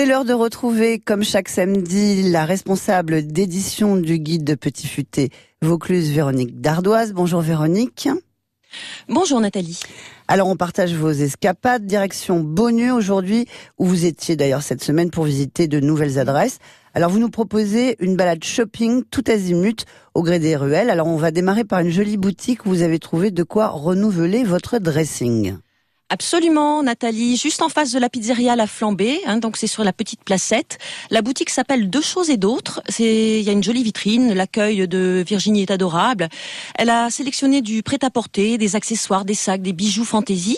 C'est l'heure de retrouver, comme chaque samedi, la responsable d'édition du guide de Petit Futé Vaucluse, Véronique Dardoise. Bonjour Véronique. Bonjour Nathalie. Alors on partage vos escapades, direction Bonnieux aujourd'hui, où vous étiez d'ailleurs cette semaine pour visiter de nouvelles adresses. Alors vous nous proposez une balade shopping tout azimut au gré des ruelles. Alors on va démarrer par une jolie boutique où vous avez trouvé de quoi renouveler votre dressing. Absolument, Nathalie. Juste en face de la pizzeria La Flambée, donc c'est sur la petite placette. La boutique s'appelle Deux choses et d'autres. Il y a une jolie vitrine. L'accueil de Virginie est adorable. Elle a sélectionné du prêt-à-porter, des accessoires, des sacs, des bijoux fantaisie,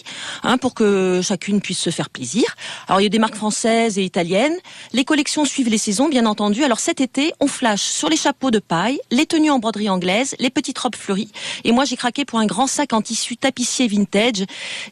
pour que chacune puisse se faire plaisir. Alors il y a des marques françaises et italiennes. Les collections suivent les saisons, bien entendu. Alors cet été, on flash sur les chapeaux de paille, les tenues en broderie anglaise, les petites robes fleuries. Et moi, j'ai craqué pour un grand sac en tissu tapissier vintage.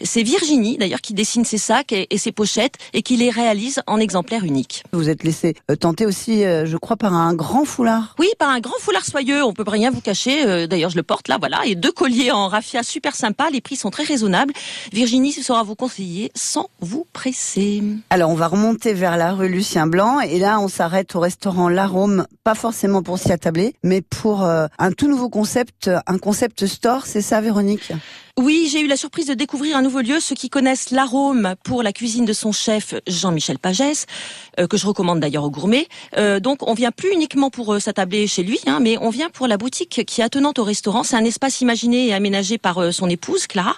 C'est Virginie, d'ailleurs, qui dessine ses sacs et ses pochettes et qui les réalise en exemplaires uniques. Vous êtes laissé tenter aussi, je crois, par un grand foulard. Oui, par un grand foulard soyeux. On peut rien vous cacher. D'ailleurs, je le porte là, voilà. Et deux colliers en raffia super sympa. Les prix sont très raisonnables. Virginie saura vous conseiller sans vous presser. Alors, on va remonter vers la rue Lucien Blanc. Et là, on s'arrête au restaurant L'Arôme. Pas forcément pour s'y attabler, mais pour un tout nouveau concept, un concept store. C'est ça, Véronique ? Oui, j'ai eu la surprise de découvrir un nouveau lieu. Ceux qui connaissent L'Arôme pour la cuisine de son chef Jean-Michel Pagès, que je recommande d'ailleurs aux gourmets. Donc on vient plus uniquement pour s'attabler chez lui, mais on vient pour la boutique qui est attenante au restaurant. C'est un espace imaginé et aménagé par son épouse Clara.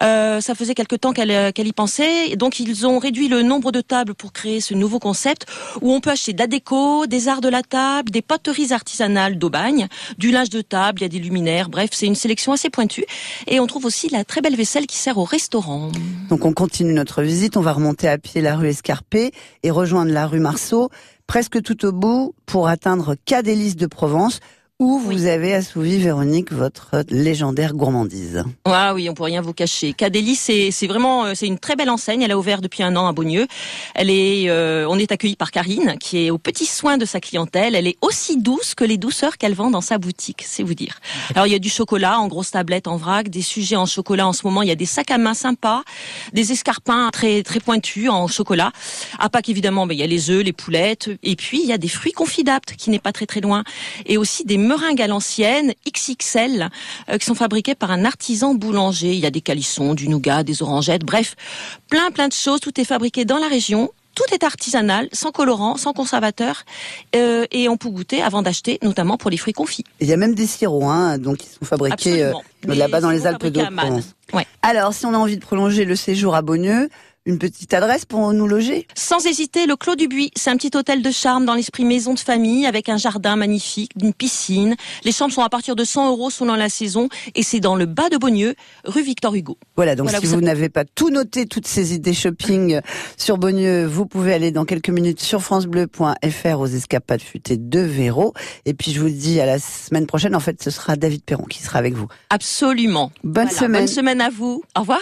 Ça faisait quelque temps qu'elle y pensait. Et donc ils ont réduit le nombre de tables pour créer ce nouveau concept où on peut acheter de la déco, des arts de la table, des poteries artisanales d'Aubagne, du linge de table, il y a des luminaires. Bref, c'est une sélection assez pointue. Et on trouve aussi la très belle vaisselle qui sert au restaurant. Donc on continue notre visite, on va remonter à pied la rue Escarpée et rejoindre la rue Marceau, presque tout au bout, pour atteindre Cadelis de Provence, où vous avez assouvi, Véronique, votre légendaire gourmandise. Ah oui, on peut rien vous cacher. Cadelis, c'est vraiment, c'est une très belle enseigne. Elle a ouvert depuis un an à Bonnieux. On est accueilli par Karine, qui est aux petits soins de sa clientèle. Elle est aussi douce que les douceurs qu'elle vend dans sa boutique, c'est vous dire. Alors il y a du chocolat en grosses tablettes, en vrac, des sujets en chocolat en ce moment. Il y a des sacs à main sympas, des escarpins très très pointus en chocolat. À Pâques évidemment, mais il y a les œufs, les poulettes, et puis il y a des fruits confits d'Apt qui n'est pas très très loin, et aussi des meringues à l'ancienne, XXL, qui sont fabriquées par un artisan boulanger. Il y a des calissons, du nougat, des orangettes, bref, plein de choses. Tout est fabriqué dans la région, tout est artisanal, sans colorant, sans conservateur, et on peut goûter avant d'acheter, notamment pour les fruits confits. Il y a même des sirops, donc qui sont fabriqués là-bas dans les Alpes de Haute-Provence. Ouais. Alors, si on a envie de prolonger le séjour à Bonnieux, une petite adresse pour nous loger? Sans hésiter, le Clos du Buis. C'est un petit hôtel de charme dans l'esprit maison de famille, avec un jardin magnifique, une piscine. Les chambres sont à partir de 100 € selon la saison, et c'est dans le bas de Bonnieux, rue Victor Hugo. Voilà, donc si vous n'avez pas tout noté, toutes ces idées shopping sur Bonnieux, vous pouvez aller dans quelques minutes sur francebleu.fr aux escapades futées de Véro. Et puis je vous dis à la semaine prochaine. En fait, ce sera David Perron qui sera avec vous. Absolument. Bonne semaine. Bonne semaine à vous. Au revoir.